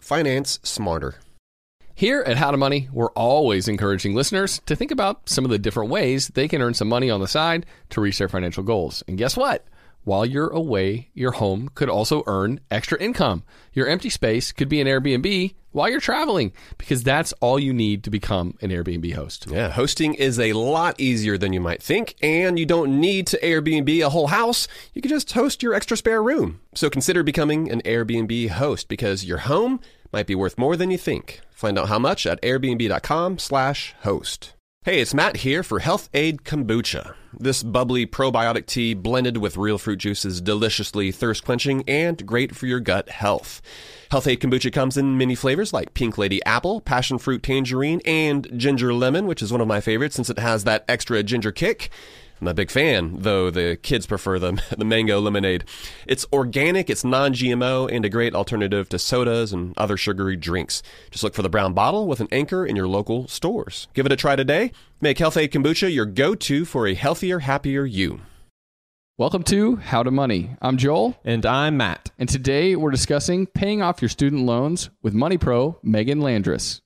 Finance smarter. Here at How to Money, we're always encouraging listeners to think about some of the different ways they can earn some money on the side to reach their financial goals. And guess what? While you're away, your home could also earn extra income. Your empty space could be an Airbnb while you're traveling, because that's all you need to become an Airbnb host. Yeah, hosting is a lot easier than you might think, and you don't need to Airbnb a whole house. You can just host your extra spare room. So consider becoming an Airbnb host, because your home might be worth more than you think. Find out how much at airbnb.com/host. Hey, it's Matt here for HealthAid Kombucha. This bubbly probiotic tea blended with real fruit juice is deliciously thirst-quenching and great for your gut health. HealthAid Kombucha comes in many flavors like Pink Lady Apple, Passion Fruit Tangerine, and Ginger Lemon, which is one of my favorites since it has that extra ginger kick. I'm a big fan, though the kids prefer the mango lemonade. It's organic, it's non-GMO, and a great alternative to sodas and other sugary drinks. Just look for the brown bottle with an anchor in your local stores. Give it a try today. Make HealthAid Kombucha your go-to for a healthier, happier you. Welcome to How to Money. I'm Joel. And I'm Matt. And today we're discussing paying off your student loans with Money Pro Megan Landress.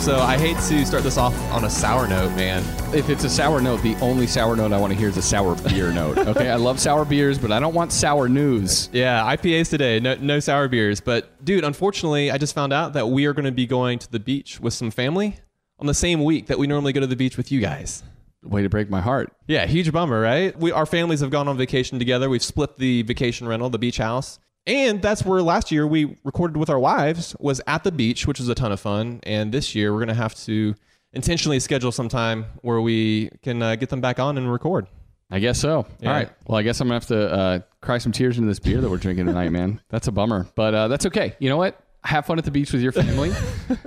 So I hate to start this off on a sour note, man. If it's a sour note, the only sour note I want to hear is a sour beer note. Okay, I love sour beers, but I don't want sour news. Yeah, IPAs today, no sour beers. But dude, unfortunately, I just found out that we are going to be going to the beach with some family on the same week that we normally go to the beach with you guys. Way to break my heart. Yeah, huge bummer, right? Our families have gone on vacation together. We've split the vacation rental, the beach house. And that's where last year we recorded with our wives was at the beach, which was a ton of fun. And this year we're going to have to intentionally schedule some time where we can get them back on and record. I guess so. Yeah. All right. Well, I guess I'm going to have to cry some tears into this beer that we're drinking tonight, man. That's a bummer, but that's okay. You know what? Have fun at the beach with your family.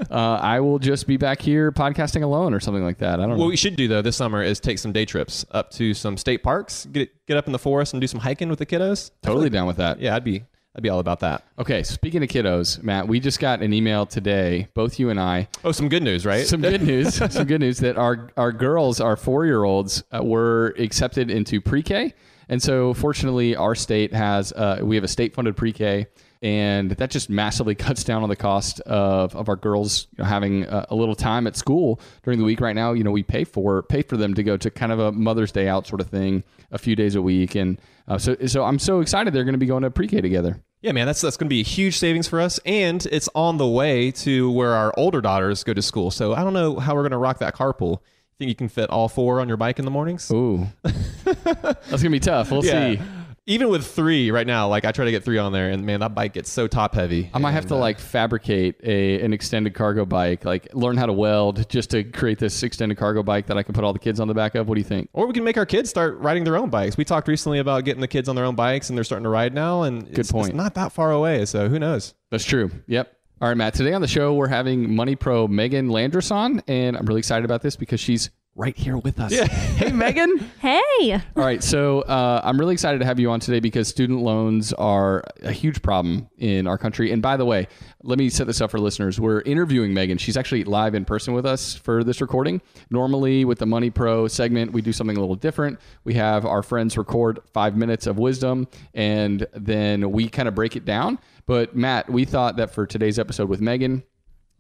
I will just be back here podcasting alone or something like that. I don't know. What we should do, though, this summer is take some day trips up to some state parks, get up in the forest and do some hiking with the kiddos. Totally down with that. Yeah, I'd be all about that. Okay, speaking of kiddos, Matt, we just got an email today, both you and I. Oh, some good news, right? Some good news. Some good news that our girls, our 4-year-olds, were accepted into pre-K. And so fortunately, our state has, we have a state-funded pre-K, and that just massively cuts down on the cost of our girls having a little time at school during the week. Right now, we pay for them to go to kind of a Mother's Day out sort of thing a few days a week. And so I'm so excited they're going to be going to pre-K together. Yeah, man, that's going to be a huge savings for us. And it's on the way to where our older daughters go to school. So I don't know how we're going to rock that carpool. Think you can fit all four on your bike in the mornings? Ooh, that's going to be tough. We'll see. Even with 3 right now, like I try to get 3 on there and man, that bike gets so top heavy. I might have to like fabricate an extended cargo bike, like learn how to weld just to create this extended cargo bike that I can put all the kids on the back of. What do you think? Or we can make our kids start riding their own bikes. We talked recently about getting the kids on their own bikes and they're starting to ride now and it's not that far away. So who knows? That's true. Yep. All right, Matt, today on the show, we're having Money Pro Megan Landress on, and I'm really excited about this because she's right here with us. Yeah. Hey, Megan. Hey. All right. So I'm really excited to have you on today because student loans are a huge problem in our country. And by the way, let me set this up for listeners. We're interviewing Megan. She's actually live in person with us for this recording. Normally with the Money Pro segment, we do something a little different. We have our friends record 5 minutes of wisdom and then we kind of break it down. But Matt, we thought that for today's episode with Megan,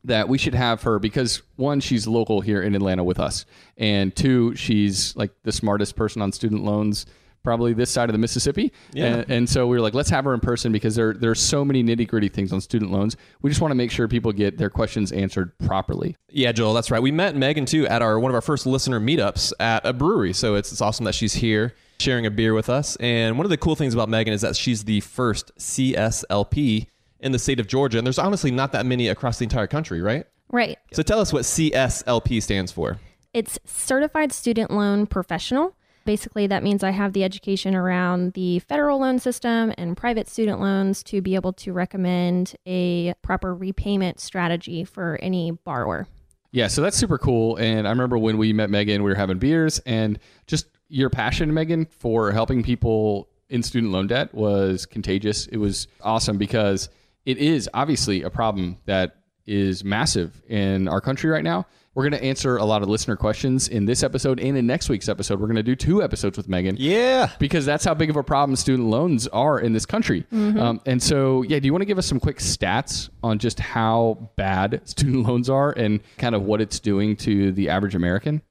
that we should have her because one, she's local here in Atlanta with us. And two, she's like the smartest person on student loans, probably this side of the Mississippi. Yeah. And so we were like, let's have her in person because there are so many nitty gritty things on student loans. We just want to make sure people get their questions answered properly. Yeah, Joel, that's right. We met Megan too at one of our first listener meetups at a brewery. So it's awesome that she's here sharing a beer with us. And one of the cool things about Megan is that she's the first CSLP in the state of Georgia. And there's honestly not that many across the entire country, right? Right. So tell us what CSLP stands for. It's Certified Student Loan Professional. Basically, that means I have the education around the federal loan system and private student loans to be able to recommend a proper repayment strategy for any borrower. Yeah, so that's super cool. And I remember when we met Megan, we were having beers and just your passion, Megan, for helping people in student loan debt was contagious. It was awesome because it is obviously a problem that is massive in our country right now. We're going to answer a lot of listener questions in this episode and in next week's episode. We're going to do 2 episodes with Megan. Yeah. Because that's how big of a problem student loans are in this country. Mm-hmm. And so, yeah, do you want to give us some quick stats on just how bad student loans are and kind of what it's doing to the average American?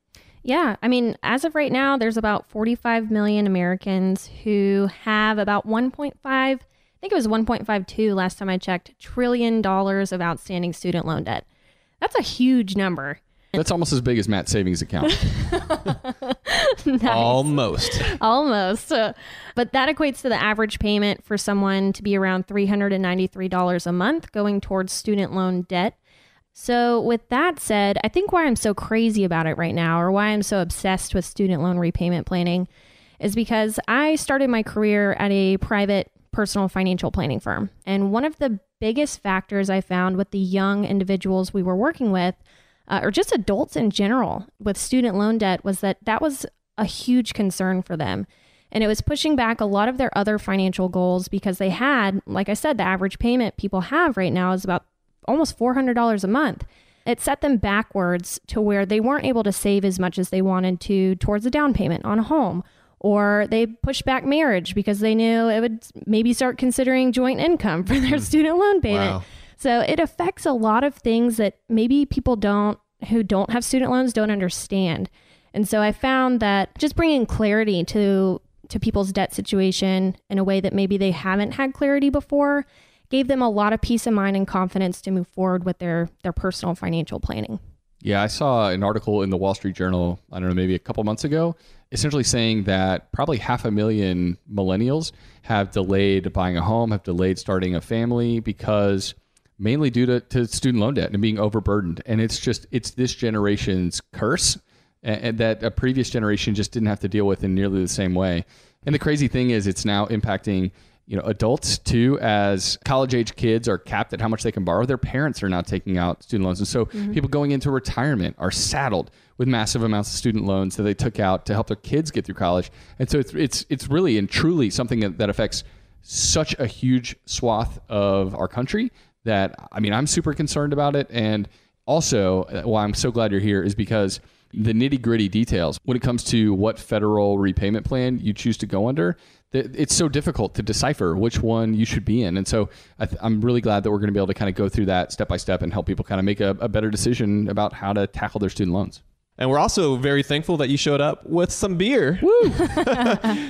Yeah. I mean, as of right now, there's about 45 million Americans who have about $1.52 last time I checked, $1 trillion of outstanding student loan debt. That's a huge number. That's almost as big as Matt's savings account. Nice. Almost. But that equates to the average payment for someone to be around $393 a month going towards student loan debt. So with that said, I think why I'm so crazy about it right now, or why I'm so obsessed with student loan repayment planning, is because I started my career at a private personal financial planning firm. And one of the biggest factors I found with the young individuals we were working with, or just adults in general with student loan debt, was that was a huge concern for them. And it was pushing back a lot of their other financial goals because they had, like I said, the average payment people have right now is about almost $400 a month. It set them backwards to where they weren't able to save as much as they wanted to towards a down payment on a home. Or they pushed back marriage because they knew it would maybe start considering joint income for their student loan payment. Wow. So it affects a lot of things that maybe people who don't have student loans don't understand. And so I found that just bringing clarity to people's debt situation in a way that maybe they haven't had clarity before gave them a lot of peace of mind and confidence to move forward with their personal financial planning. Yeah, I saw an article in the Wall Street Journal, I don't know, maybe a couple months ago, essentially saying that probably 500,000 millennials have delayed buying a home, have delayed starting a family because mainly due to student loan debt and being overburdened. And it's this generation's curse and that a previous generation just didn't have to deal with in nearly the same way. And the crazy thing is it's now impacting adults too, as college age kids are capped at how much they can borrow. Their parents are now taking out student loans. And so people going into retirement are saddled with massive amounts of student loans that they took out to help their kids get through college. And so it's really and truly something that affects such a huge swath of our country that, I mean, I'm super concerned about it. And also why I'm so glad you're here is because the nitty gritty details when it comes to what federal repayment plan you choose to go under, it's so difficult to decipher which one you should be in. And so I'm really glad that we're going to be able to kind of go through that step by step and help people kind of make a better decision about how to tackle their student loans. And we're also very thankful that you showed up with some beer. Woo!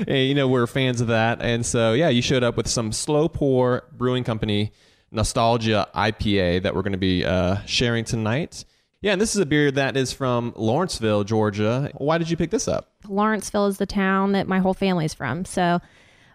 We're fans of that. And so, yeah, you showed up with some Slow Pour Brewing Company Nostalgia IPA that we're going to be sharing tonight. Yeah, and this is a beer that is from Lawrenceville, Georgia. Why did you pick this up? Lawrenceville is the town that my whole family's from, so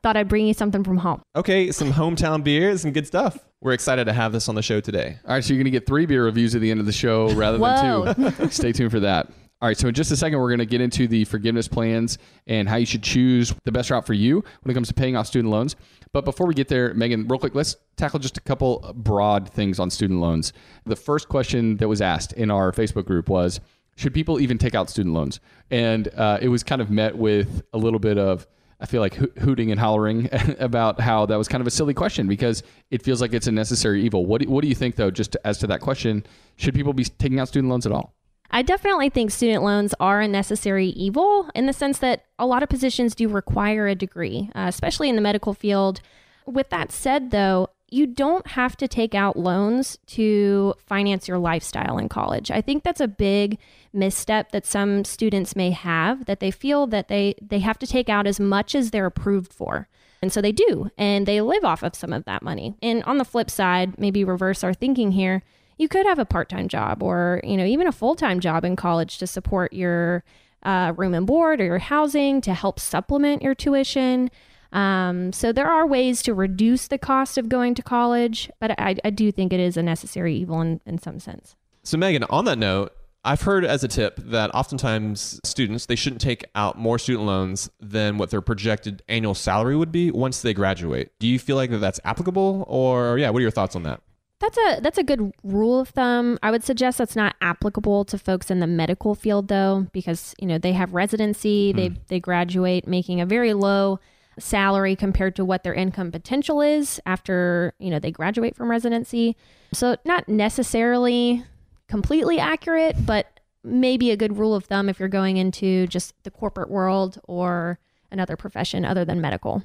thought I'd bring you something from home. Okay, some hometown beer, some good stuff. We're excited to have this on the show today. All right, so you're going to get 3 beer reviews at the end of the show rather than 2. Stay tuned for that. All right, so in just a second, we're going to get into the forgiveness plans and how you should choose the best route for you when it comes to paying off student loans. But before we get there, Megan, real quick, let's tackle just a couple broad things on student loans. The first question that was asked in our Facebook group was, should people even take out student loans? And it was kind of met with a little bit of, I feel like, hooting and hollering about how that was kind of a silly question because it feels like it's a necessary evil. What do you think, though, just as to that question, should people be taking out student loans at all? I definitely think student loans are a necessary evil in the sense that a lot of positions do require a degree, especially in the medical field. With that said, though, you don't have to take out loans to finance your lifestyle in college. I think that's a big misstep that some students may have, that they feel that they have to take out as much as they're approved for. And so they do, and they live off of some of that money. And on the flip side, maybe reverse our thinking here, you could have a part-time job or, you know, even a full-time job in college to support your room and board or your housing, to help supplement your tuition. So there are ways to reduce the cost of going to college, but I do think it is a necessary evil in some sense. So Megan, on that note, I've heard as a tip that oftentimes students, they shouldn't take out more student loans than what their projected annual salary would be once they graduate. Do you feel like that's applicable, or what are your thoughts on that? That's a good rule of thumb. I would suggest that's not applicable to folks in the medical field though, because you know they have residency, they graduate making a very low salary compared to what their income potential is after, you know, they graduate from residency. So not necessarily completely accurate, but maybe a good rule of thumb if you're going into just the corporate world or another profession other than medical.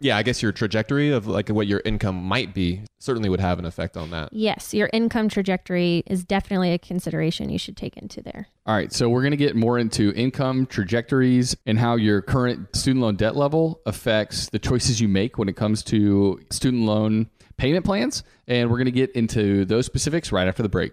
Yeah, I guess your trajectory of like what your income might be certainly would have an effect on that. Yes, your income trajectory is definitely a consideration you should take into there. All right, so we're going to get more into income trajectories and how your current student loan debt level affects the choices you make when it comes to student loan payment plans. And we're going to get into those specifics right after the break.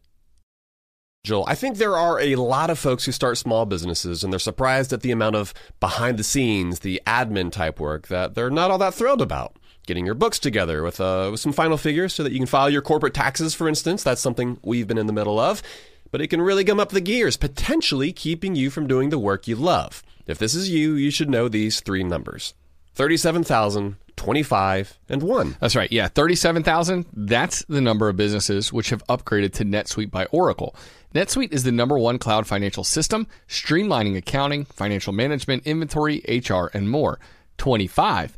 Joel, I think there are a lot of folks who start small businesses and they're surprised at the amount of behind the scenes, the admin type work that they're not all that thrilled about. Getting your books together with some final figures so that you can file your corporate taxes, for instance. That's something we've been in the middle of. But it can really gum up the gears, potentially keeping you from doing the work you love. If this is you, you should know these three numbers. 37,000, 25, and 1. That's right. Yeah, 37,000. That's the number of businesses which have upgraded to NetSuite by Oracle. NetSuite is the number one cloud financial system, streamlining accounting, financial management, inventory, HR, and more. 25.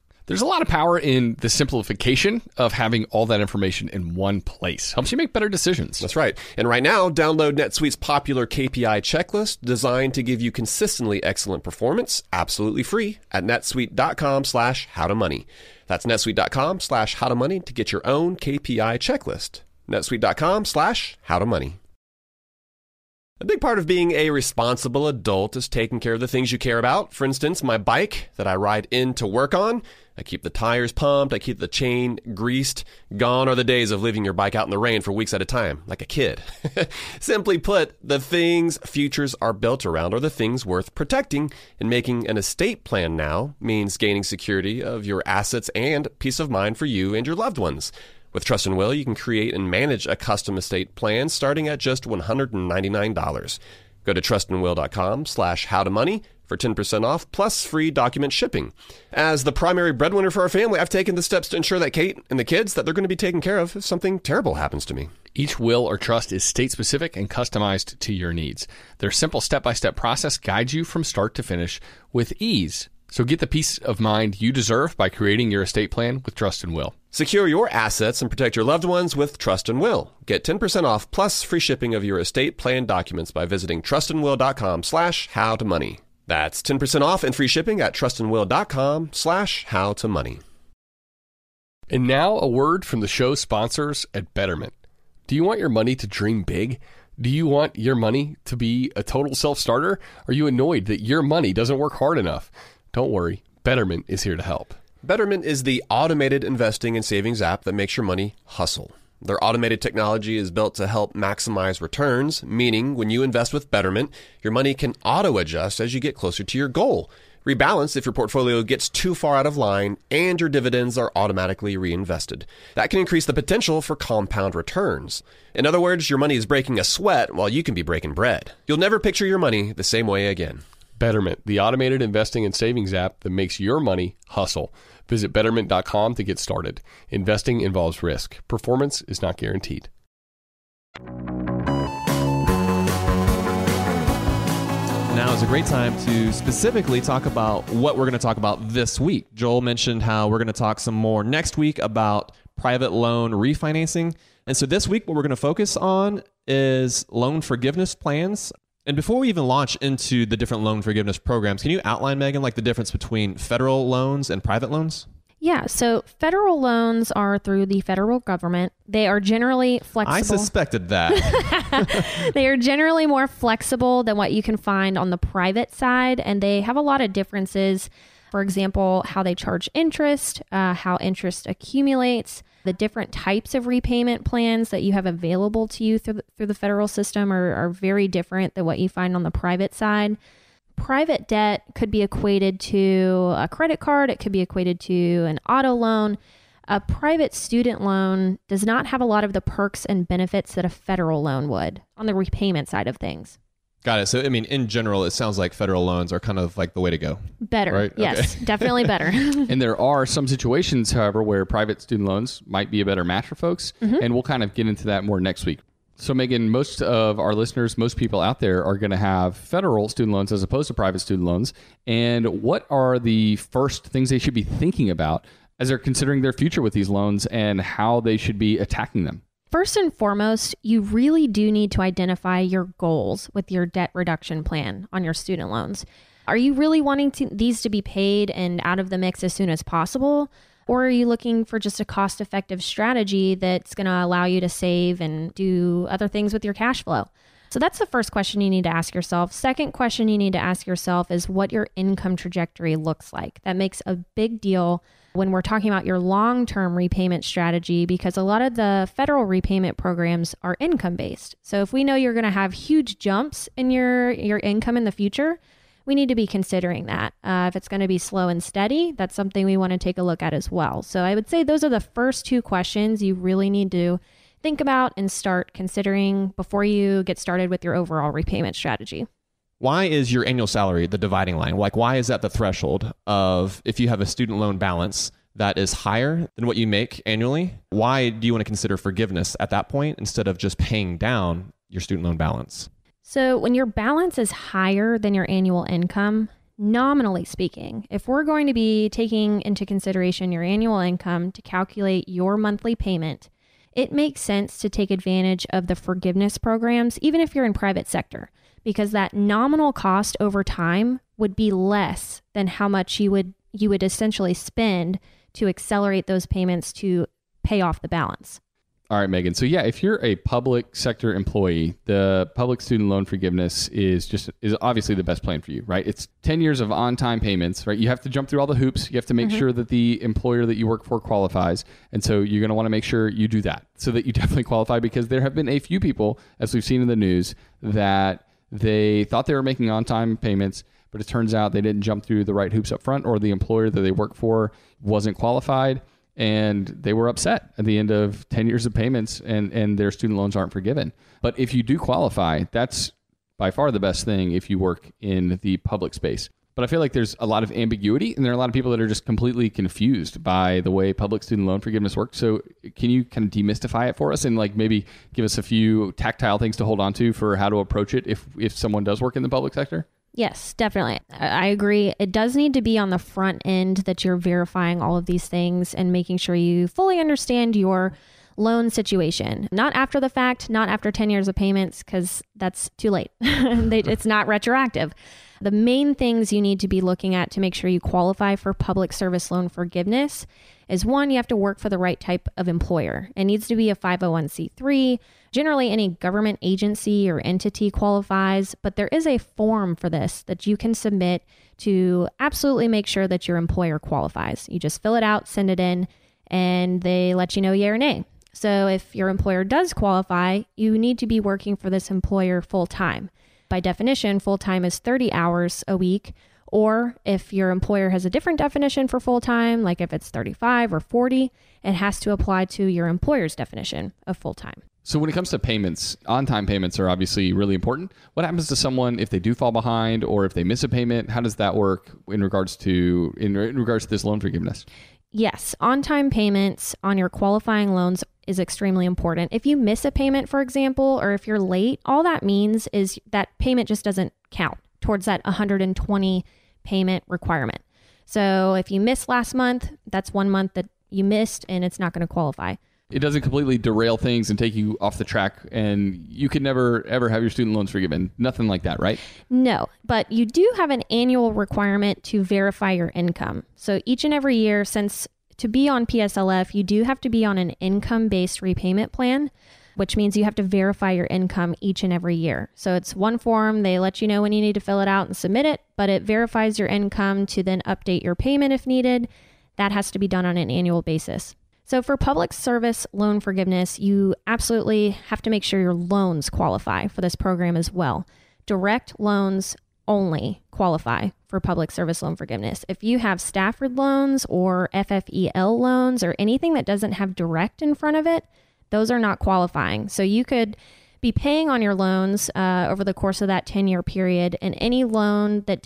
There's a lot of power in the simplification of having all that information in one place. Helps you make better decisions. That's right. And right now, download NetSuite's popular KPI checklist designed to give you consistently excellent performance, absolutely free, at netsuite.com/howtomoney. That's netsuite.com/howtomoney to get your own KPI checklist. netsuite.com/howtomoney. A big part of being a responsible adult is taking care of the things you care about. For instance, my bike that I ride in to work on. I keep the tires pumped. I keep the chain greased. Gone are the days of leaving your bike out in the rain for weeks at a time, like a kid. Simply put, the things futures are built around are the things worth protecting. And making an estate plan now means gaining security of your assets and peace of mind for you and your loved ones. With Trust and Will, you can create and manage a custom estate plan starting at just $199. Go to trustandwill.com/howtomoney for 10% off plus free document shipping. As the primary breadwinner for our family, I've taken the steps to ensure that Kate and the kids, that they're going to be taken care of if something terrible happens to me. Each will or trust is state-specific and customized to your needs. Their simple step-by-step process guides you from start to finish with ease. So get the peace of mind you deserve by creating your estate plan with Trust and Will. Secure your assets and protect your loved ones with Trust and Will. Get 10% off plus free shipping of your estate plan documents by visiting trustandwill.com/howtomoney. That's 10% off and free shipping at trustandwill.com/howtomoney. And now a word from the show sponsors at Betterment. Do you want your money to dream big? Do you want your money to be a total self-starter? Are you annoyed that your money doesn't work hard enough? Don't worry, Betterment is here to help. Betterment is the automated investing and savings app that makes your money hustle. Their automated technology is built to help maximize returns, meaning when you invest with Betterment, your money can auto-adjust as you get closer to your goal, rebalance if your portfolio gets too far out of line, and your dividends are automatically reinvested. That can increase the potential for compound returns. In other words, your money is breaking a sweat while you can be breaking bread. You'll never picture your money the same way again. Betterment, the automated investing and savings app that makes your money hustle. Visit Betterment.com to get started. Investing involves risk. Performance is not guaranteed. Now is a great time to specifically talk about what we're going to talk about this week. Joel mentioned how we're going to talk some more next week about private loan refinancing. And so this week, what we're going to focus on is loan forgiveness plans. And before we even launch into the different loan forgiveness programs, can you outline, Megan, like the difference between federal loans and private loans? Yeah. So federal loans are through the federal government. They are generally flexible. I suspected that. They are generally more flexible than what you can find on the private side. And they have a lot of differences. For example, how they charge interest, how interest accumulates, the different types of repayment plans that you have available to you through the federal system are very different than what you find on the private side. Private debt could be equated to a credit card. It could be equated to an auto loan. A private student loan does not have a lot of the perks and benefits that a federal loan would on the repayment side of things. Got it. So, I mean, in general, it sounds like federal loans are kind of like the way to go. Better. Right? Yes, okay. Definitely better. And there are some situations, however, where private student loans might be a better match for folks. Mm-hmm. And we'll kind of get into that more next week. So, Megan, most of our listeners, most people out there are going to have federal student loans as opposed to private student loans. And what are the first things they should be thinking about as they're considering their future with these loans and how they should be attacking them? First and foremost, you really do need to identify your goals with your debt reduction plan on your student loans. Are you really wanting these to be paid and out of the mix as soon as possible? Or are you looking for just a cost-effective strategy that's going to allow you to save and do other things with your cash flow? So that's the first question you need to ask yourself. Second question you need to ask yourself is what your income trajectory looks like. That makes a big deal when we're talking about your long-term repayment strategy, because a lot of the federal repayment programs are income-based. So if we know you're going to have huge jumps in your income in the future, we need to be considering that. If it's going to be slow and steady, that's something we want to take a look at as well. So I would say those are the first two questions you really need to think about and start considering before you get started with your overall repayment strategy. Why is your annual salary the dividing line? Like, why is that the threshold of if you have a student loan balance that is higher than what you make annually? Why do you want to consider forgiveness at that point instead of just paying down your student loan balance? So when your balance is higher than your annual income, nominally speaking, if we're going to be taking into consideration your annual income to calculate your monthly payment, it makes sense to take advantage of the forgiveness programs, even if you're in private sector, because that nominal cost over time would be less than how much you would essentially spend to accelerate those payments to pay off the balance. All right, Megan. So yeah, if you're a public sector employee, the public student loan forgiveness is obviously the best plan for you, right? It's 10 years of on-time payments, right? You have to jump through all the hoops. You have to make sure that the employer that you work for qualifies. And so you're going to want to make sure you do that so that you definitely qualify, because there have been a few people, as we've seen in the news, that they thought they were making on-time payments, but it turns out they didn't jump through the right hoops up front, or the employer that they work for wasn't qualified. And they were upset at the end of 10 years of payments and their student loans aren't forgiven. But if you do qualify, that's by far the best thing if you work in the public space. But I feel like there's a lot of ambiguity, and there are a lot of people that are just completely confused by the way public student loan forgiveness works. So can you kind of demystify it for us and like maybe give us a few tactile things to hold on to for how to approach it if someone does work in the public sector? Yes, definitely. I agree. It does need to be on the front end that you're verifying all of these things and making sure you fully understand your loan situation. Not after the fact, not after 10 years of payments, because that's too late. It's not retroactive. The main things you need to be looking at to make sure you qualify for public service loan forgiveness is one, you have to work for the right type of employer. It needs to be a 501c3. Generally, any government agency or entity qualifies, but there is a form for this that you can submit to absolutely make sure that your employer qualifies. You just fill it out, send it in, and they let you know yay or nay. So if your employer does qualify, you need to be working for this employer full time. By definition, full time is 30 hours a week. Or if your employer has a different definition for full time, like if it's 35 or 40, it has to apply to your employer's definition of full time. So when it comes to payments, on-time payments are obviously really important. What happens to someone if they do fall behind or if they miss a payment? How does that work in regards to this loan forgiveness? Yes, on-time payments on your qualifying loans is extremely important. If you miss a payment, for example, or if you're late, all that means is that payment just doesn't count towards that 120 payment requirement. So if you missed last month, that's 1 month that you missed and it's not going to qualify. It doesn't completely derail things and take you off the track, and you could never, ever have your student loans forgiven. Nothing like that, right? No, but you do have an annual requirement to verify your income. So each and every year, since to be on PSLF, you do have to be on an income-based repayment plan, which means you have to verify your income each and every year. So it's one form. They let you know when you need to fill it out and submit it, but it verifies your income to then update your payment if needed. That has to be done on an annual basis. So for public service loan forgiveness, you absolutely have to make sure your loans qualify for this program as well. Direct loans only qualify for public service loan forgiveness. If you have Stafford loans or FFEL loans or anything that doesn't have direct in front of it, those are not qualifying. So you could be paying on your loans over the course of that 10-year period, and any loan that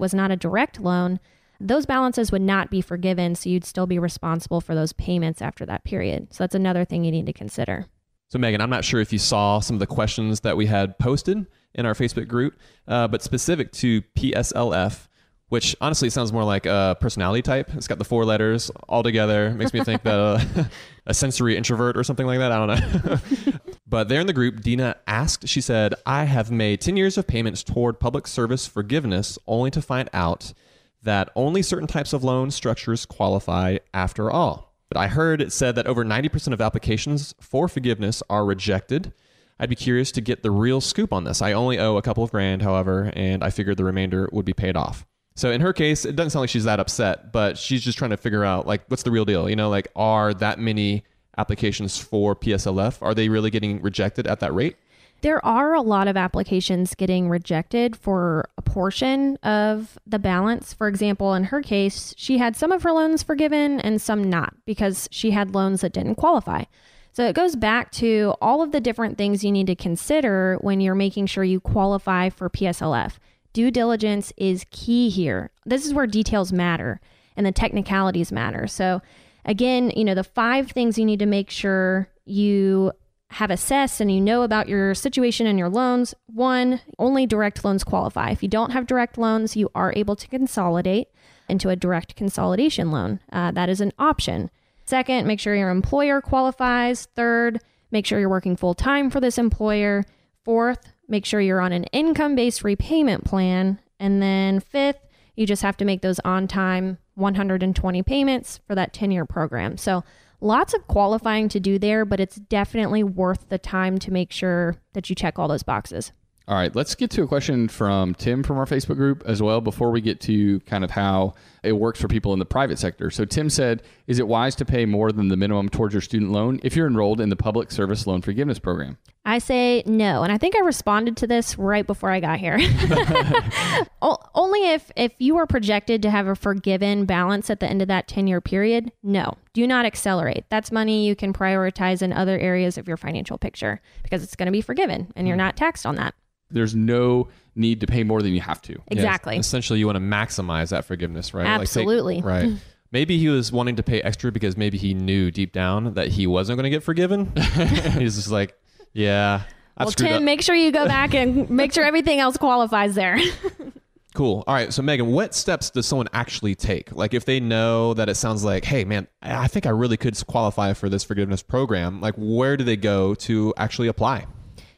was not a direct loan, those balances would not be forgiven, so you'd still be responsible for those payments after that period. So that's another thing you need to consider. So Megan, I'm not sure if you saw some of the questions that we had posted in our Facebook group, but specific to PSLF, which honestly sounds more like a personality type. It's got the four letters all together. It makes me think that a sensory introvert or something like that. I don't know. But there in the group, Dina asked, she said, I have made 10 years of payments toward public service forgiveness only to find out that only certain types of loan structures qualify after all. But I heard it said that over 90% of applications for forgiveness are rejected. I'd be curious to get the real scoop on this. I only owe a couple of grand, however, and I figured the remainder would be paid off. So in her case, it doesn't sound like she's that upset, but she's just trying to figure out, like, what's the real deal? You know, like, are that many applications for PSLF? Are they really getting rejected at that rate? There are a lot of applications getting rejected for a portion of the balance. For example, in her case, she had some of her loans forgiven and some not because she had loans that didn't qualify. So it goes back to all of the different things you need to consider when you're making sure you qualify for PSLF. Due diligence is key here. This is where details matter and the technicalities matter. So again, you know, the five things you need to make sure you have assessed and you know about your situation and your loans. One, only direct loans qualify. If you don't have direct loans, you are able to consolidate into a direct consolidation loan. That is an option. Second, make sure your employer qualifies. Third, make sure you're working full time for this employer. Fourth, make sure you're on an income-based repayment plan. And then fifth, you just have to make those on-time 120 payments for that 10-year program. So lots of qualifying to do there, but it's definitely worth the time to make sure that you check all those boxes. All right, let's get to a question from Tim from our Facebook group as well before we get to kind of how it works for people in the private sector. So Tim said, is it wise to pay more than the minimum towards your student loan if you're enrolled in the public service loan forgiveness program? I say no. And I think I responded to this right before I got here. Only if you are projected to have a forgiven balance at the end of that 10-year period, no, do not accelerate. That's money you can prioritize in other areas of your financial picture because it's going to be forgiven and you're not taxed on that. there's no need to pay more than you have to. Exactly. Yeah, essentially, you want to maximize that forgiveness, right? Absolutely. Like, right. Maybe he was wanting to pay extra because maybe he knew deep down that he wasn't going to get forgiven. He's just like, yeah, I screwed up. Well, Tim, make sure you go back and make sure everything else qualifies there. Cool. All right. So Megan, what steps does someone actually take? Like if they know that it sounds like, hey man, I think I really could qualify for this forgiveness program. Like where do they go to actually apply?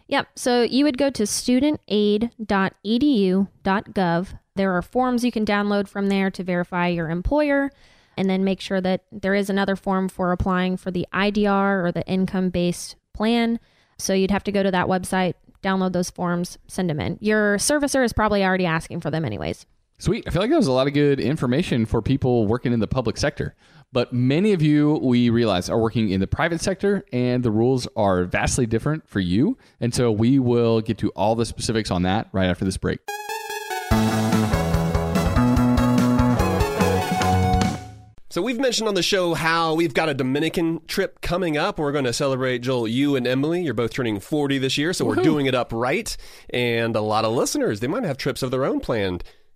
Yep. So you would go to studentaid.edu.gov. There are forms you can download from there to verify your employer and then make sure that there is another form for applying for the IDR or the income-based plan. So you'd have to go to that website, download those forms, send them in. Your servicer is probably already asking for them anyways. Sweet. I feel like there was a lot of good information for people working in the public sector, but many of you, we realize, are working in the private sector and the rules are vastly different for you. And so we will get to all the specifics on that right after this break. So we've mentioned on the show how we've got a Dominican trip coming up. We're going to celebrate, Joel, you and Emily. You're both turning 40 this year, so we're doing it up right. And a lot of listeners, they might have trips of their own planned.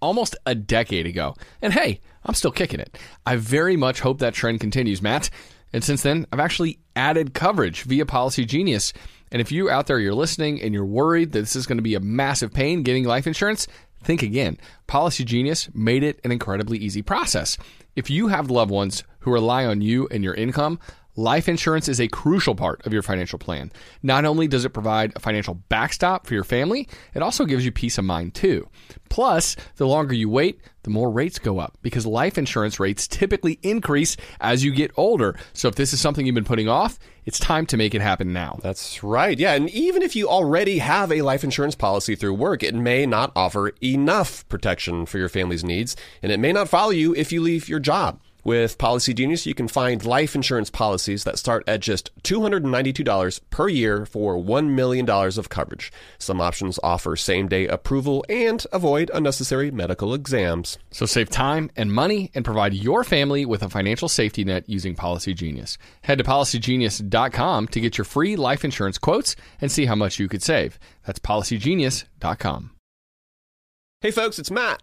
almost a decade ago, and hey, I'm still kicking it. I very much hope that trend continues, Matt. And since then, I've actually added coverage via Policy Genius. And if you out there, you're listening and you're worried that this is going to be a massive pain getting life insurance, think again. Policy Genius made it an incredibly easy process. If you have loved ones who rely on you and your income, life insurance is a crucial part of your financial plan. Not only does it provide a financial backstop for your family, it also gives you peace of mind too. Plus, the longer you wait, the more rates go up because life insurance rates typically increase as you get older. So if this is something you've been putting off, it's time to make it happen now. That's right. Yeah, and even if you already have a life insurance policy through work, it may not offer enough protection for your family's needs, and it may not follow you if you leave your job. With Policy Genius, you can find life insurance policies that start at just $292 per year for $1 million of coverage. Some options offer same-day approval and avoid unnecessary medical exams. So save time and money and provide your family with a financial safety net using Policy Genius. Head to PolicyGenius.com to get your free life insurance quotes and see how much you could save. That's PolicyGenius.com. Hey folks, it's Matt.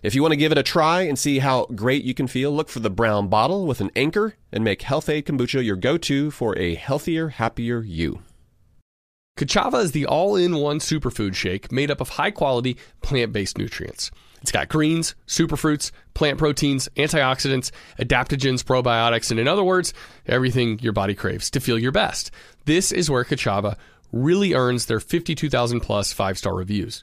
If you want to give it a try and see how great you can feel, look for the brown bottle with an anchor and make HealthAid Kombucha your go-to for a healthier, happier you. Kachava is the all-in-one superfood shake made up of high-quality, plant-based nutrients. It's got greens, superfruits, plant proteins, antioxidants, adaptogens, probiotics, and in other words, everything your body craves to feel your best. This is where Kachava really earns their 52,000-plus five-star reviews.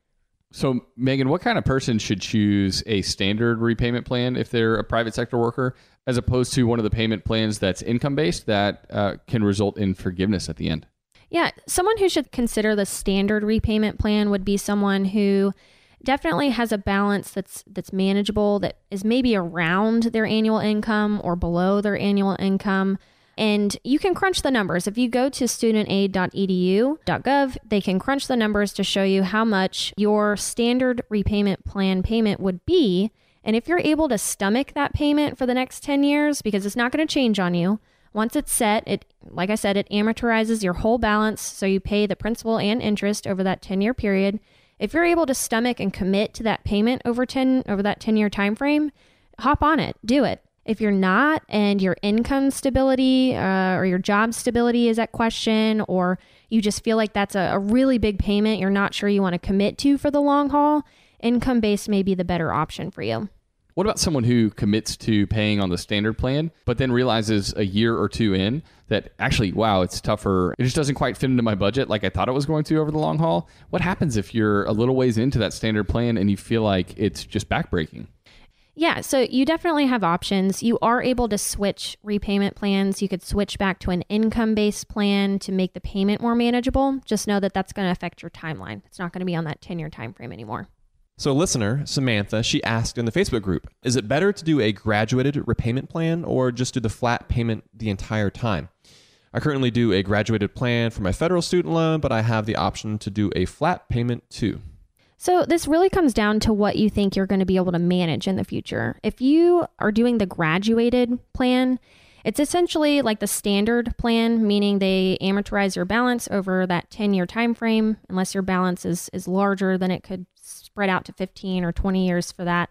So, Megan, what kind of person should choose a standard repayment plan if they're a private sector worker, as opposed to one of the payment plans that's income-based that can result in forgiveness at the end? Yeah, someone who should consider the standard repayment plan would be someone who definitely has a balance that's manageable, that is maybe around their annual income or below their annual income. And you can crunch the numbers. If you go to studentaid.edu.gov, they can crunch the numbers to show you how much your standard repayment plan payment would be. And if you're able to stomach that payment for the next 10 years, because it's not going to change on you, once it's set, it, like I said, it amortizes your whole balance, so you pay the principal and interest over that 10-year period. If you're able to stomach and commit to that payment over that 10-year time frame, hop on it, do it. If you're not, and your income stability or your job stability is at question, or you just feel like that's a really big payment you're not sure you want to commit to for the long haul, income-based may be the better option for you. What about someone who commits to paying on the standard plan, but then realizes a year or two in that actually, wow, it's tougher. It just doesn't quite fit into my budget like I thought it was going to over the long haul. What happens if you're a little ways into that standard plan and you feel like it's just backbreaking? Yeah, so you definitely have options. You are able to switch repayment plans. You could switch back to an income-based plan to make the payment more manageable. Just know that that's going to affect your timeline. It's not going to be on that 10-year time frame anymore. So listener, Samantha, she asked in the Facebook group, is it better to do a graduated repayment plan or just do the flat payment the entire time? I currently do a graduated plan for my federal student loan, but I have the option to do a flat payment too. So this really comes down to what you think you're going to be able to manage in the future. If you are doing the graduated plan, it's essentially like the standard plan, meaning they amortize your balance over that 10-year time frame, unless your balance is larger, then it could spread out to 15 or 20 years for that.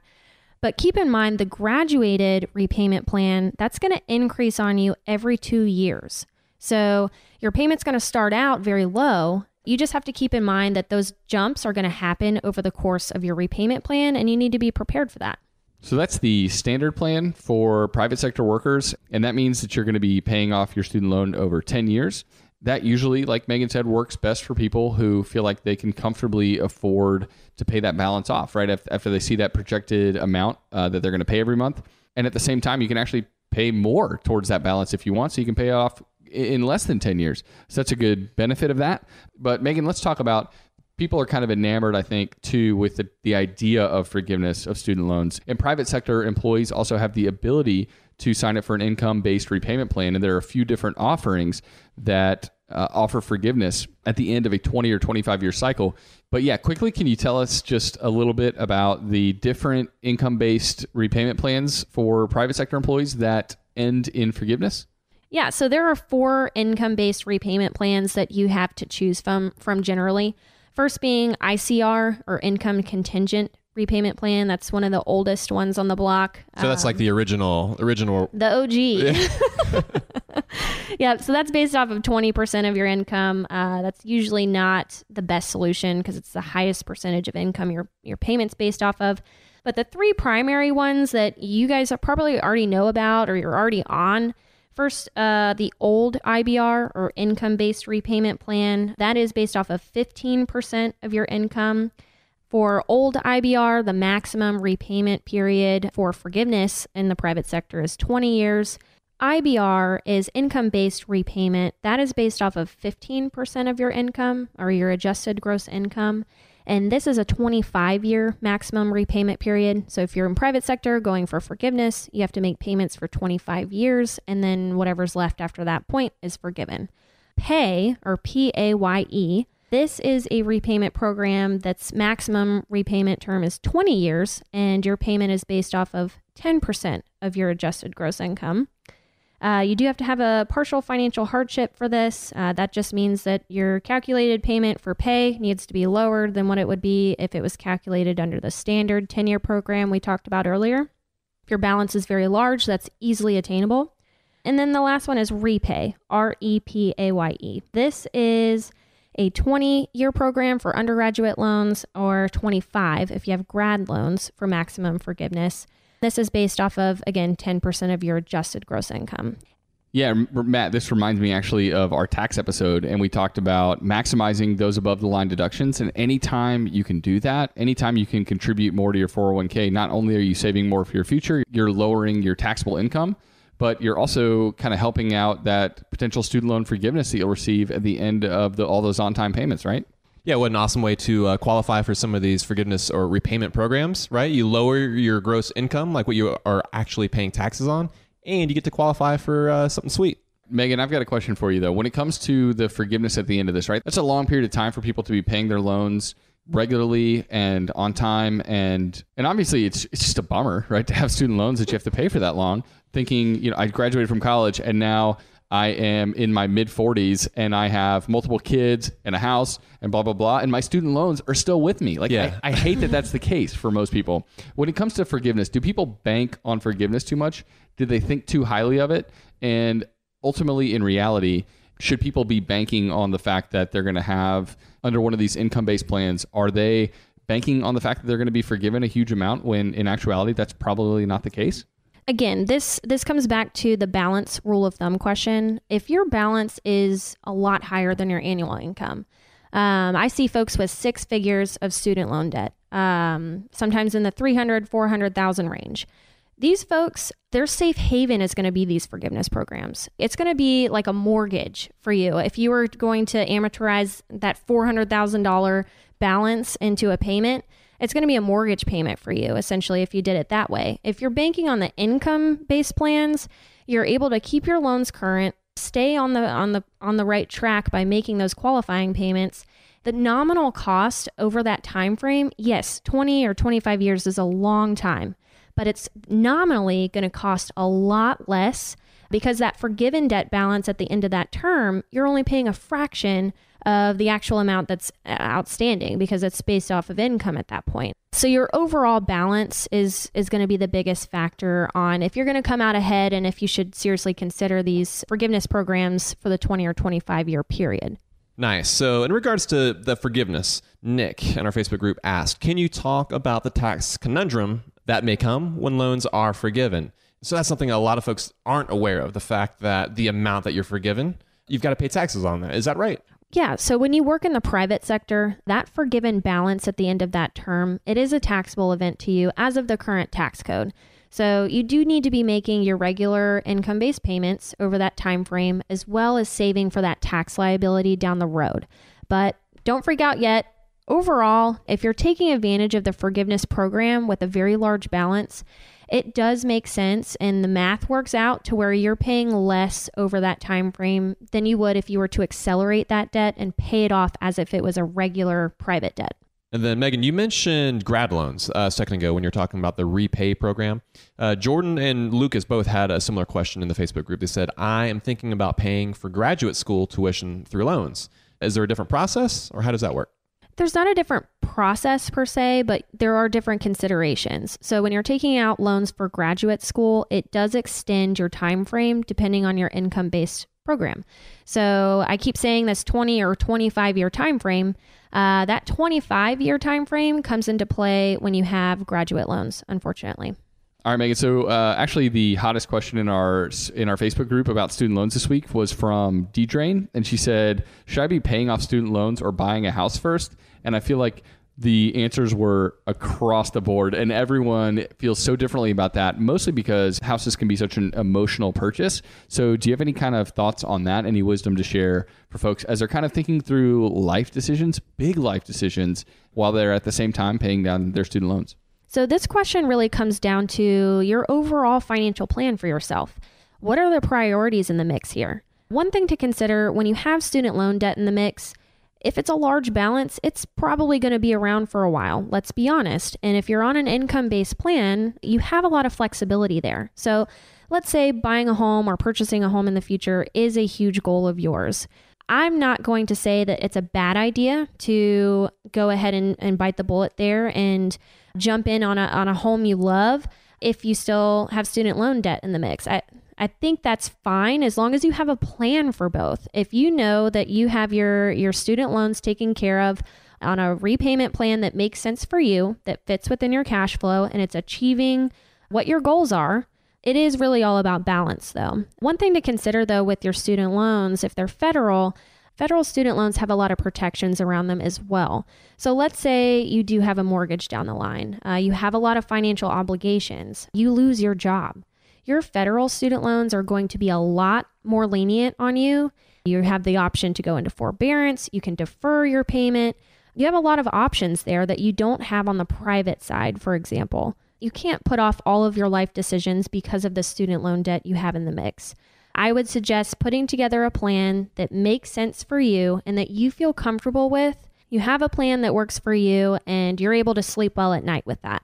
But keep in mind, the graduated repayment plan, that's going to increase on you every 2 years. So your payment's going to start out very low. You just have to keep in mind that those jumps are going to happen over the course of your repayment plan, and you need to be prepared for that. So that's the standard plan for private sector workers, and that means that you're going to be paying off your student loan over 10 years. That usually, like Megan said, works best for people who feel like they can comfortably afford to pay that balance off, right? After they see that projected amount that they're going to pay every month. And at the same time, you can actually pay more towards that balance if you want, so you can pay off in less than 10 years. So that's a good benefit of that. But Megan, let's talk about people are kind of enamored, I think, too, with the idea of forgiveness of student loans. And private sector employees also have the ability to sign up for an income-based repayment plan. And there are a few different offerings that offer forgiveness at the end of a 20 or 25-year cycle. But yeah, quickly, can you tell us just a little bit about the different income-based repayment plans for private sector employees that end in forgiveness? Yeah, so there are 4 income-based repayment plans that you have to choose from generally. First being ICR, or Income Contingent Repayment Plan. That's one of the oldest ones on the block. So that's like the original. The OG. Yeah. Yeah, so that's based off of 20% of your income. That's usually not the best solution because it's the highest percentage of income your payment's based off of. But the 3 primary ones that you guys probably already know about or you're already on. First, the old IBR, or income-based repayment plan, that is based off of 15% of your income. For old IBR, the maximum repayment period for forgiveness in the private sector is 20 years. IBR is income-based repayment. That is based off of 15% of your income or your adjusted gross income. And this is a 25-year maximum repayment period. So if you're in private sector going for forgiveness, you have to make payments for 25 years. And then whatever's left after that point is forgiven. PAYE or PAYE. This is a repayment program that's maximum repayment term is 20 years. And your payment is based off of 10% of your adjusted gross income. You do have to have a partial financial hardship for this. That just means that your calculated payment for PAYE needs to be lower than what it would be if it was calculated under the standard 10-year program we talked about earlier. If your balance is very large, that's easily attainable. And then the last one is REPAYE, R-E-P-A-Y-E. This is a 20-year program for undergraduate loans or 25 if you have grad loans for maximum forgiveness. This is based off of, again, 10% of your adjusted gross income. Yeah, Matt, this reminds me actually of our tax episode, and we talked about maximizing those above-the-line deductions. And anytime you can do that, anytime you can contribute more to your 401k, not only are you saving more for your future, you're lowering your taxable income, but you're also kind of helping out that potential student loan forgiveness that you'll receive at the end of all those on-time payments, right? Yeah, what an awesome way to qualify for some of these forgiveness or repayment programs, right? You lower your gross income, like what you are actually paying taxes on, and you get to qualify for something sweet. Megan, I've got a question for you, though. When it comes to the forgiveness at the end of this, right? That's a long period of time for people to be paying their loans regularly and on time. And obviously, it's just a bummer, right? To have student loans that you have to pay for that long, thinking, you know, I graduated from college and now I am in my mid-40s and I have multiple kids and a house and blah, blah, blah. And my student loans are still with me. Like, yeah. I hate that that's the case for most people. When it comes to forgiveness, do people bank on forgiveness too much? Do they think too highly of it? And ultimately, in reality, should people be banking on the fact that they're going to have, under one of these income-based plans, are they banking on the fact that they're going to be forgiven a huge amount when in actuality, that's probably not the case? Again, this comes back to the balance rule of thumb question. If your balance is a lot higher than your annual income, I see folks with 6 figures of student loan debt, sometimes in the $300,000-$400,000 range. These folks, their safe haven is going to be these forgiveness programs. It's going to be like a mortgage for you. If you were going to amortize that $400,000 balance into a payment, it's going to be a mortgage payment for you, essentially, if you did it that way. If you're banking on the income-based plans, you're able to keep your loans current, stay on the right track by making those qualifying payments. The nominal cost over that time frame, yes, 20 or 25 years is a long time, but it's nominally going to cost a lot less because that forgiven debt balance at the end of that term, you're only paying a fraction of the actual amount that's outstanding because it's based off of income at that point. So your overall balance is going to be the biggest factor on if you're going to come out ahead and if you should seriously consider these forgiveness programs for the 20 or 25-year period. Nice. So in regards to the forgiveness, Nick in our Facebook group asked, can you talk about the tax conundrum that may come when loans are forgiven? So that's something a lot of folks aren't aware of, the fact that the amount that you're forgiven, you've got to pay taxes on that. Is that right? Yeah. So when you work in the private sector, that forgiven balance at the end of that term, it is a taxable event to you as of the current tax code. So you do need to be making your regular income-based payments over that time frame, as well as saving for that tax liability down the road. But don't freak out yet. Overall, if you're taking advantage of the forgiveness program with a very large balance, it does make sense and the math works out to where you're paying less over that time frame than you would if you were to accelerate that debt and pay it off as if it was a regular private debt. And then Megan, you mentioned grad loans a second ago when you were talking about the REPAYE program. Jordan and Lucas both had a similar question in the Facebook group. They said, I am thinking about paying for graduate school tuition through loans. Is there a different process or how does that work? There's not a different process per se, but there are different considerations. So when you're taking out loans for graduate school, it does extend your time frame depending on your income-based program. So I keep saying this 20 or 25-year time frame. That 25-year time frame comes into play when you have graduate loans, unfortunately. All right, Megan. So actually, the hottest question in our Facebook group about student loans this week was from D-Drain. And she said, should I be paying off student loans or buying a house first? And I feel like the answers were across the board, and everyone feels so differently about that, mostly because houses can be such an emotional purchase. So do you have any kind of thoughts on that, any wisdom to share for folks as they're kind of thinking through life decisions, big life decisions, while they're at the same time paying down their student loans? So this question really comes down to your overall financial plan for yourself. What are the priorities in the mix here? One thing to consider when you have student loan debt in the mix, if it's a large balance, it's probably going to be around for a while, let's be honest. And if you're on an income-based plan, you have a lot of flexibility there. So let's say buying a home or purchasing a home in the future is a huge goal of yours. I'm not going to say that it's a bad idea to go ahead and bite the bullet there and jump in on a home you love if you still have student loan debt in the mix. I think that's fine as long as you have a plan for both. If you know that you have your student loans taken care of on a repayment plan that makes sense for you, that fits within your cash flow, and it's achieving what your goals are, it is really all about balance though. One thing to consider though with your student loans, if they're federal student loans have a lot of protections around them as well. So let's say you do have a mortgage down the line. You have a lot of financial obligations. You lose your job. Your federal student loans are going to be a lot more lenient on you. You have the option to go into forbearance. You can defer your payment. You have a lot of options there that you don't have on the private side, for example. You can't put off all of your life decisions because of the student loan debt you have in the mix. I would suggest putting together a plan that makes sense for you and that you feel comfortable with. You have a plan that works for you and you're able to sleep well at night with that.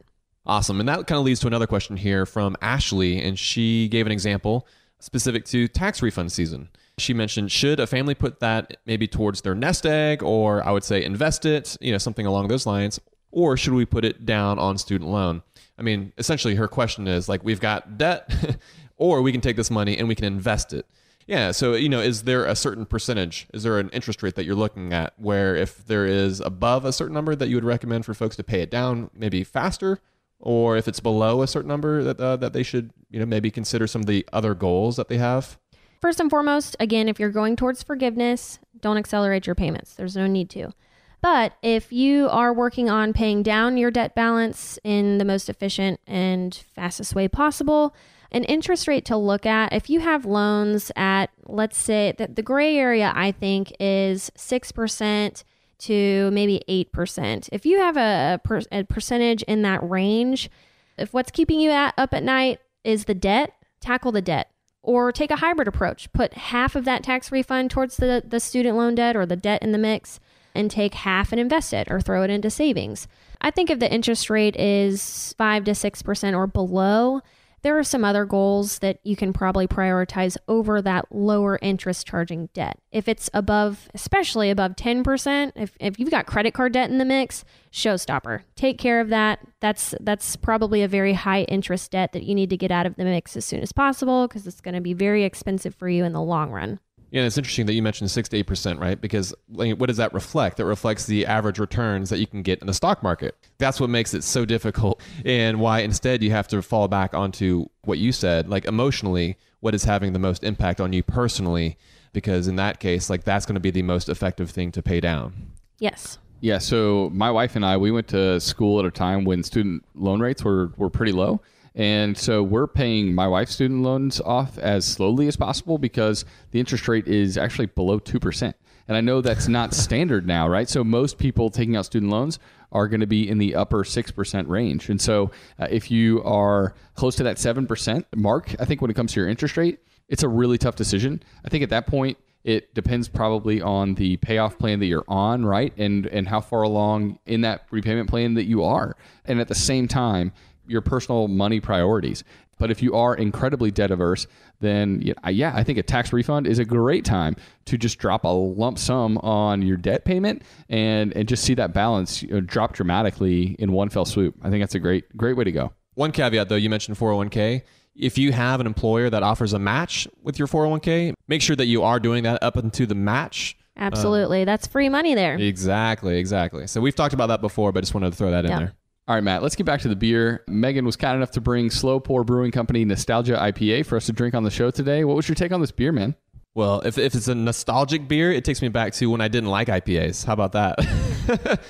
Awesome. And that kind of leads to another question here from Ashley. And she gave an example specific to tax refund season. She mentioned, should a family put that maybe towards their nest egg, or I would say invest it, something along those lines, or should we put it down on student loan? I mean, essentially her question is like, we've got debt or we can take this money and we can invest it. Yeah. So, is there a certain percentage? Is there an interest rate that you're looking at where if there is above a certain number that you would recommend for folks to pay it down maybe faster? Or if it's below a certain number that they should, maybe consider some of the other goals that they have? First and foremost, again, if you're going towards forgiveness, don't accelerate your payments. There's no need to. But if you are working on paying down your debt balance in the most efficient and fastest way possible, an interest rate to look at, if you have loans at, let's say, that the gray area, I think, is 6%. To maybe 8%. If you have a percentage in that range, if what's keeping you up at night is the debt, tackle the debt. Or take a hybrid approach. Put half of that tax refund towards the student loan debt or the debt in the mix, and take half and invest it or throw it into savings. I think if the interest rate is 5 to 6% or below, there are some other goals that you can probably prioritize over that lower interest charging debt. If it's above, especially above 10%, if you've got credit card debt in the mix, showstopper. Take care of that. That's probably a very high interest debt that you need to get out of the mix as soon as possible because it's going to be very expensive for you in the long run. Yeah, and it's interesting that you mentioned 6 to 8%, right? Because what does that reflect? That reflects the average returns that you can get in the stock market. That's what makes it so difficult and why instead you have to fall back onto what you said, like emotionally, what is having the most impact on you personally? Because in that case, that's going to be the most effective thing to pay down. Yes. Yeah, so my wife and I, we went to school at a time when student loan rates were pretty low. And so we're paying my wife's student loans off as slowly as possible because the interest rate is actually below 2%. And I know that's not standard now, right? So most people taking out student loans are going to be in the upper 6% range. And so if you are close to that 7% mark, I think when it comes to your interest rate, it's a really tough decision. I think at that point, it depends probably on the payoff plan that you're on, right? And how far along in that repayment plan that you are. And at the same time, your personal money priorities. But if you are incredibly debt averse, then yeah, I think a tax refund is a great time to just drop a lump sum on your debt payment and just see that balance drop dramatically in one fell swoop. I think that's a great way to go. One caveat though, you mentioned 401k. If you have an employer that offers a match with your 401k, make sure that you are doing that up into the match. Absolutely. That's free money there. Exactly. So we've talked about that before, but I just wanted to throw that in there. All right, Matt, let's get back to the beer. Megan was kind enough to bring Slow Pour Brewing Company Nostalgia IPA for us to drink on the show today. What was your take on this beer, man? Well, if it's a nostalgic beer, it takes me back to when I didn't like IPAs. How about that?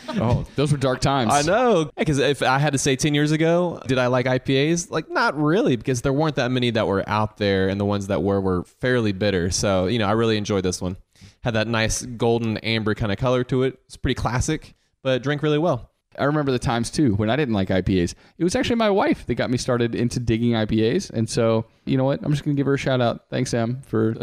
Oh, those were dark times. I know. Because if I had to say 10 years ago, did I like IPAs? Like, not really, because there weren't that many that were out there, and the ones that were fairly bitter. So, you know, I really enjoyed this one. Had that nice golden amber kind of color to it. It's pretty classic, but drank really well. I remember the times too when I didn't like IPAs. It was actually my wife that got me started into digging IPAs. And so, you know what? I'm just going to give her a shout out. Thanks, Em, for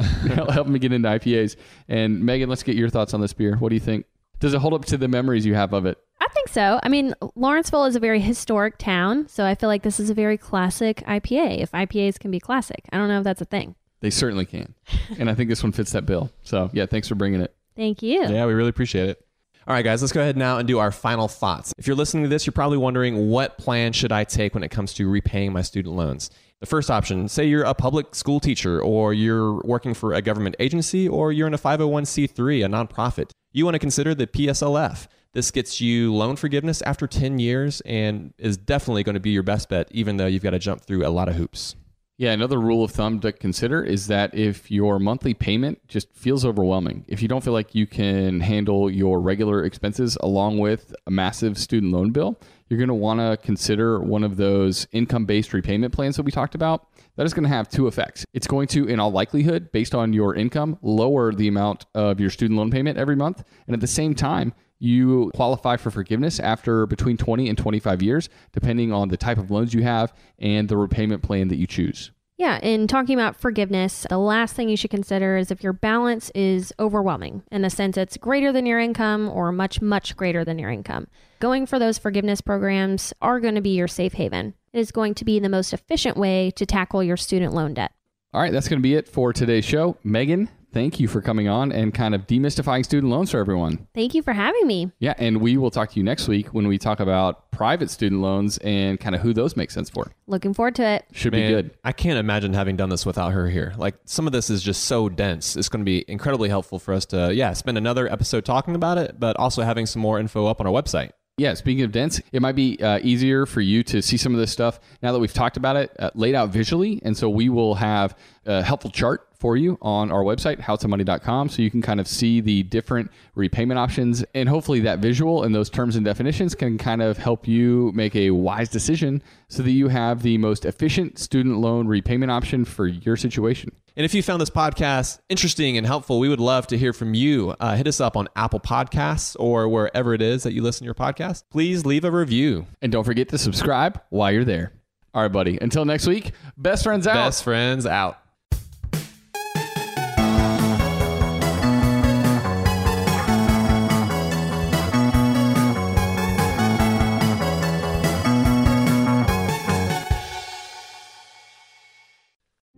helping me get into IPAs. And Megan, let's get your thoughts on this beer. What do you think? Does it hold up to the memories you have of it? I think so. I mean, Lawrenceville is a very historic town. So I feel like this is a very classic IPA. If IPAs can be classic, I don't know if that's a thing. They certainly can. And I think this one fits that bill. So yeah, thanks for bringing it. Thank you. Yeah, we really appreciate it. All right, guys, let's go ahead now and do our final thoughts. If you're listening to this, you're probably wondering, what plan should I take when it comes to repaying my student loans? The first option, say you're a public school teacher, or you're working for a government agency, or you're in a 501c3, a nonprofit. You want to consider the PSLF. This gets you loan forgiveness after 10 years and is definitely going to be your best bet, even though you've got to jump through a lot of hoops. Yeah, another rule of thumb to consider is that if your monthly payment just feels overwhelming, if you don't feel like you can handle your regular expenses along with a massive student loan bill, you're going to want to consider one of those income-based repayment plans that we talked about. That is going to have two effects. It's going to, in all likelihood, based on your income, lower the amount of your student loan payment every month. And at the same time, you qualify for forgiveness after between 20 and 25 years, depending on the type of loans you have and the repayment plan that you choose. Yeah, in talking about forgiveness, the last thing you should consider is if your balance is overwhelming, in the sense it's greater than your income or much, much greater than your income. Going for those forgiveness programs are going to be your safe haven. It is going to be the most efficient way to tackle your student loan debt. All right, that's going to be it for today's show. Megan, thank you for coming on and kind of demystifying student loans for everyone. Thank you for having me. Yeah, and we will talk to you next week when we talk about private student loans and kind of who those make sense for. Looking forward to it. Should be good. I can't imagine having done this without her here. Like, some of this is just so dense. It's going to be incredibly helpful for us to, spend another episode talking about it, but also having some more info up on our website. Yeah, speaking of dense, it might be easier for you to see some of this stuff now that we've talked about it, laid out visually. And so we will have a helpful chart for you on our website, howtomoney.com, so you can kind of see the different repayment options. And hopefully that visual and those terms and definitions can kind of help you make a wise decision so that you have the most efficient student loan repayment option for your situation. And if you found this podcast interesting and helpful, we would love to hear from you. Hit us up on Apple Podcasts or wherever it is that you listen to your podcast. Please leave a review. And don't forget to subscribe while you're there. All right, buddy. Until next week, best friends out. Best friends out.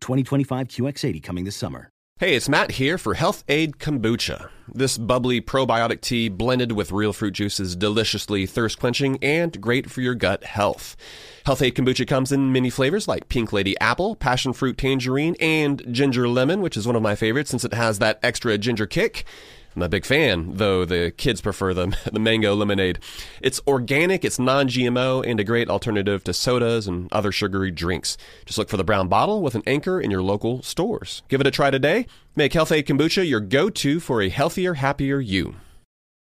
2025 QX80 coming this summer. Hey, it's Matt here for HealthAid Kombucha. This bubbly probiotic tea blended with real fruit juice is deliciously thirst-quenching and great for your gut health. HealthAid Kombucha comes in many flavors like Pink Lady Apple, Passion Fruit Tangerine, and Ginger Lemon, which is one of my favorites since it has that extra ginger kick. I'm a big fan, though the kids prefer the mango lemonade. It's organic, it's non-GMO, and a great alternative to sodas and other sugary drinks. Just look for the brown bottle with an anchor in your local stores. Give it a try today. Make HealthAid Kombucha your go-to for a healthier, happier you.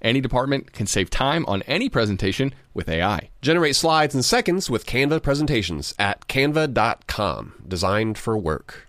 Any department can save time on any presentation with AI. Generate slides in seconds with Canva presentations at canva.com. Designed for work.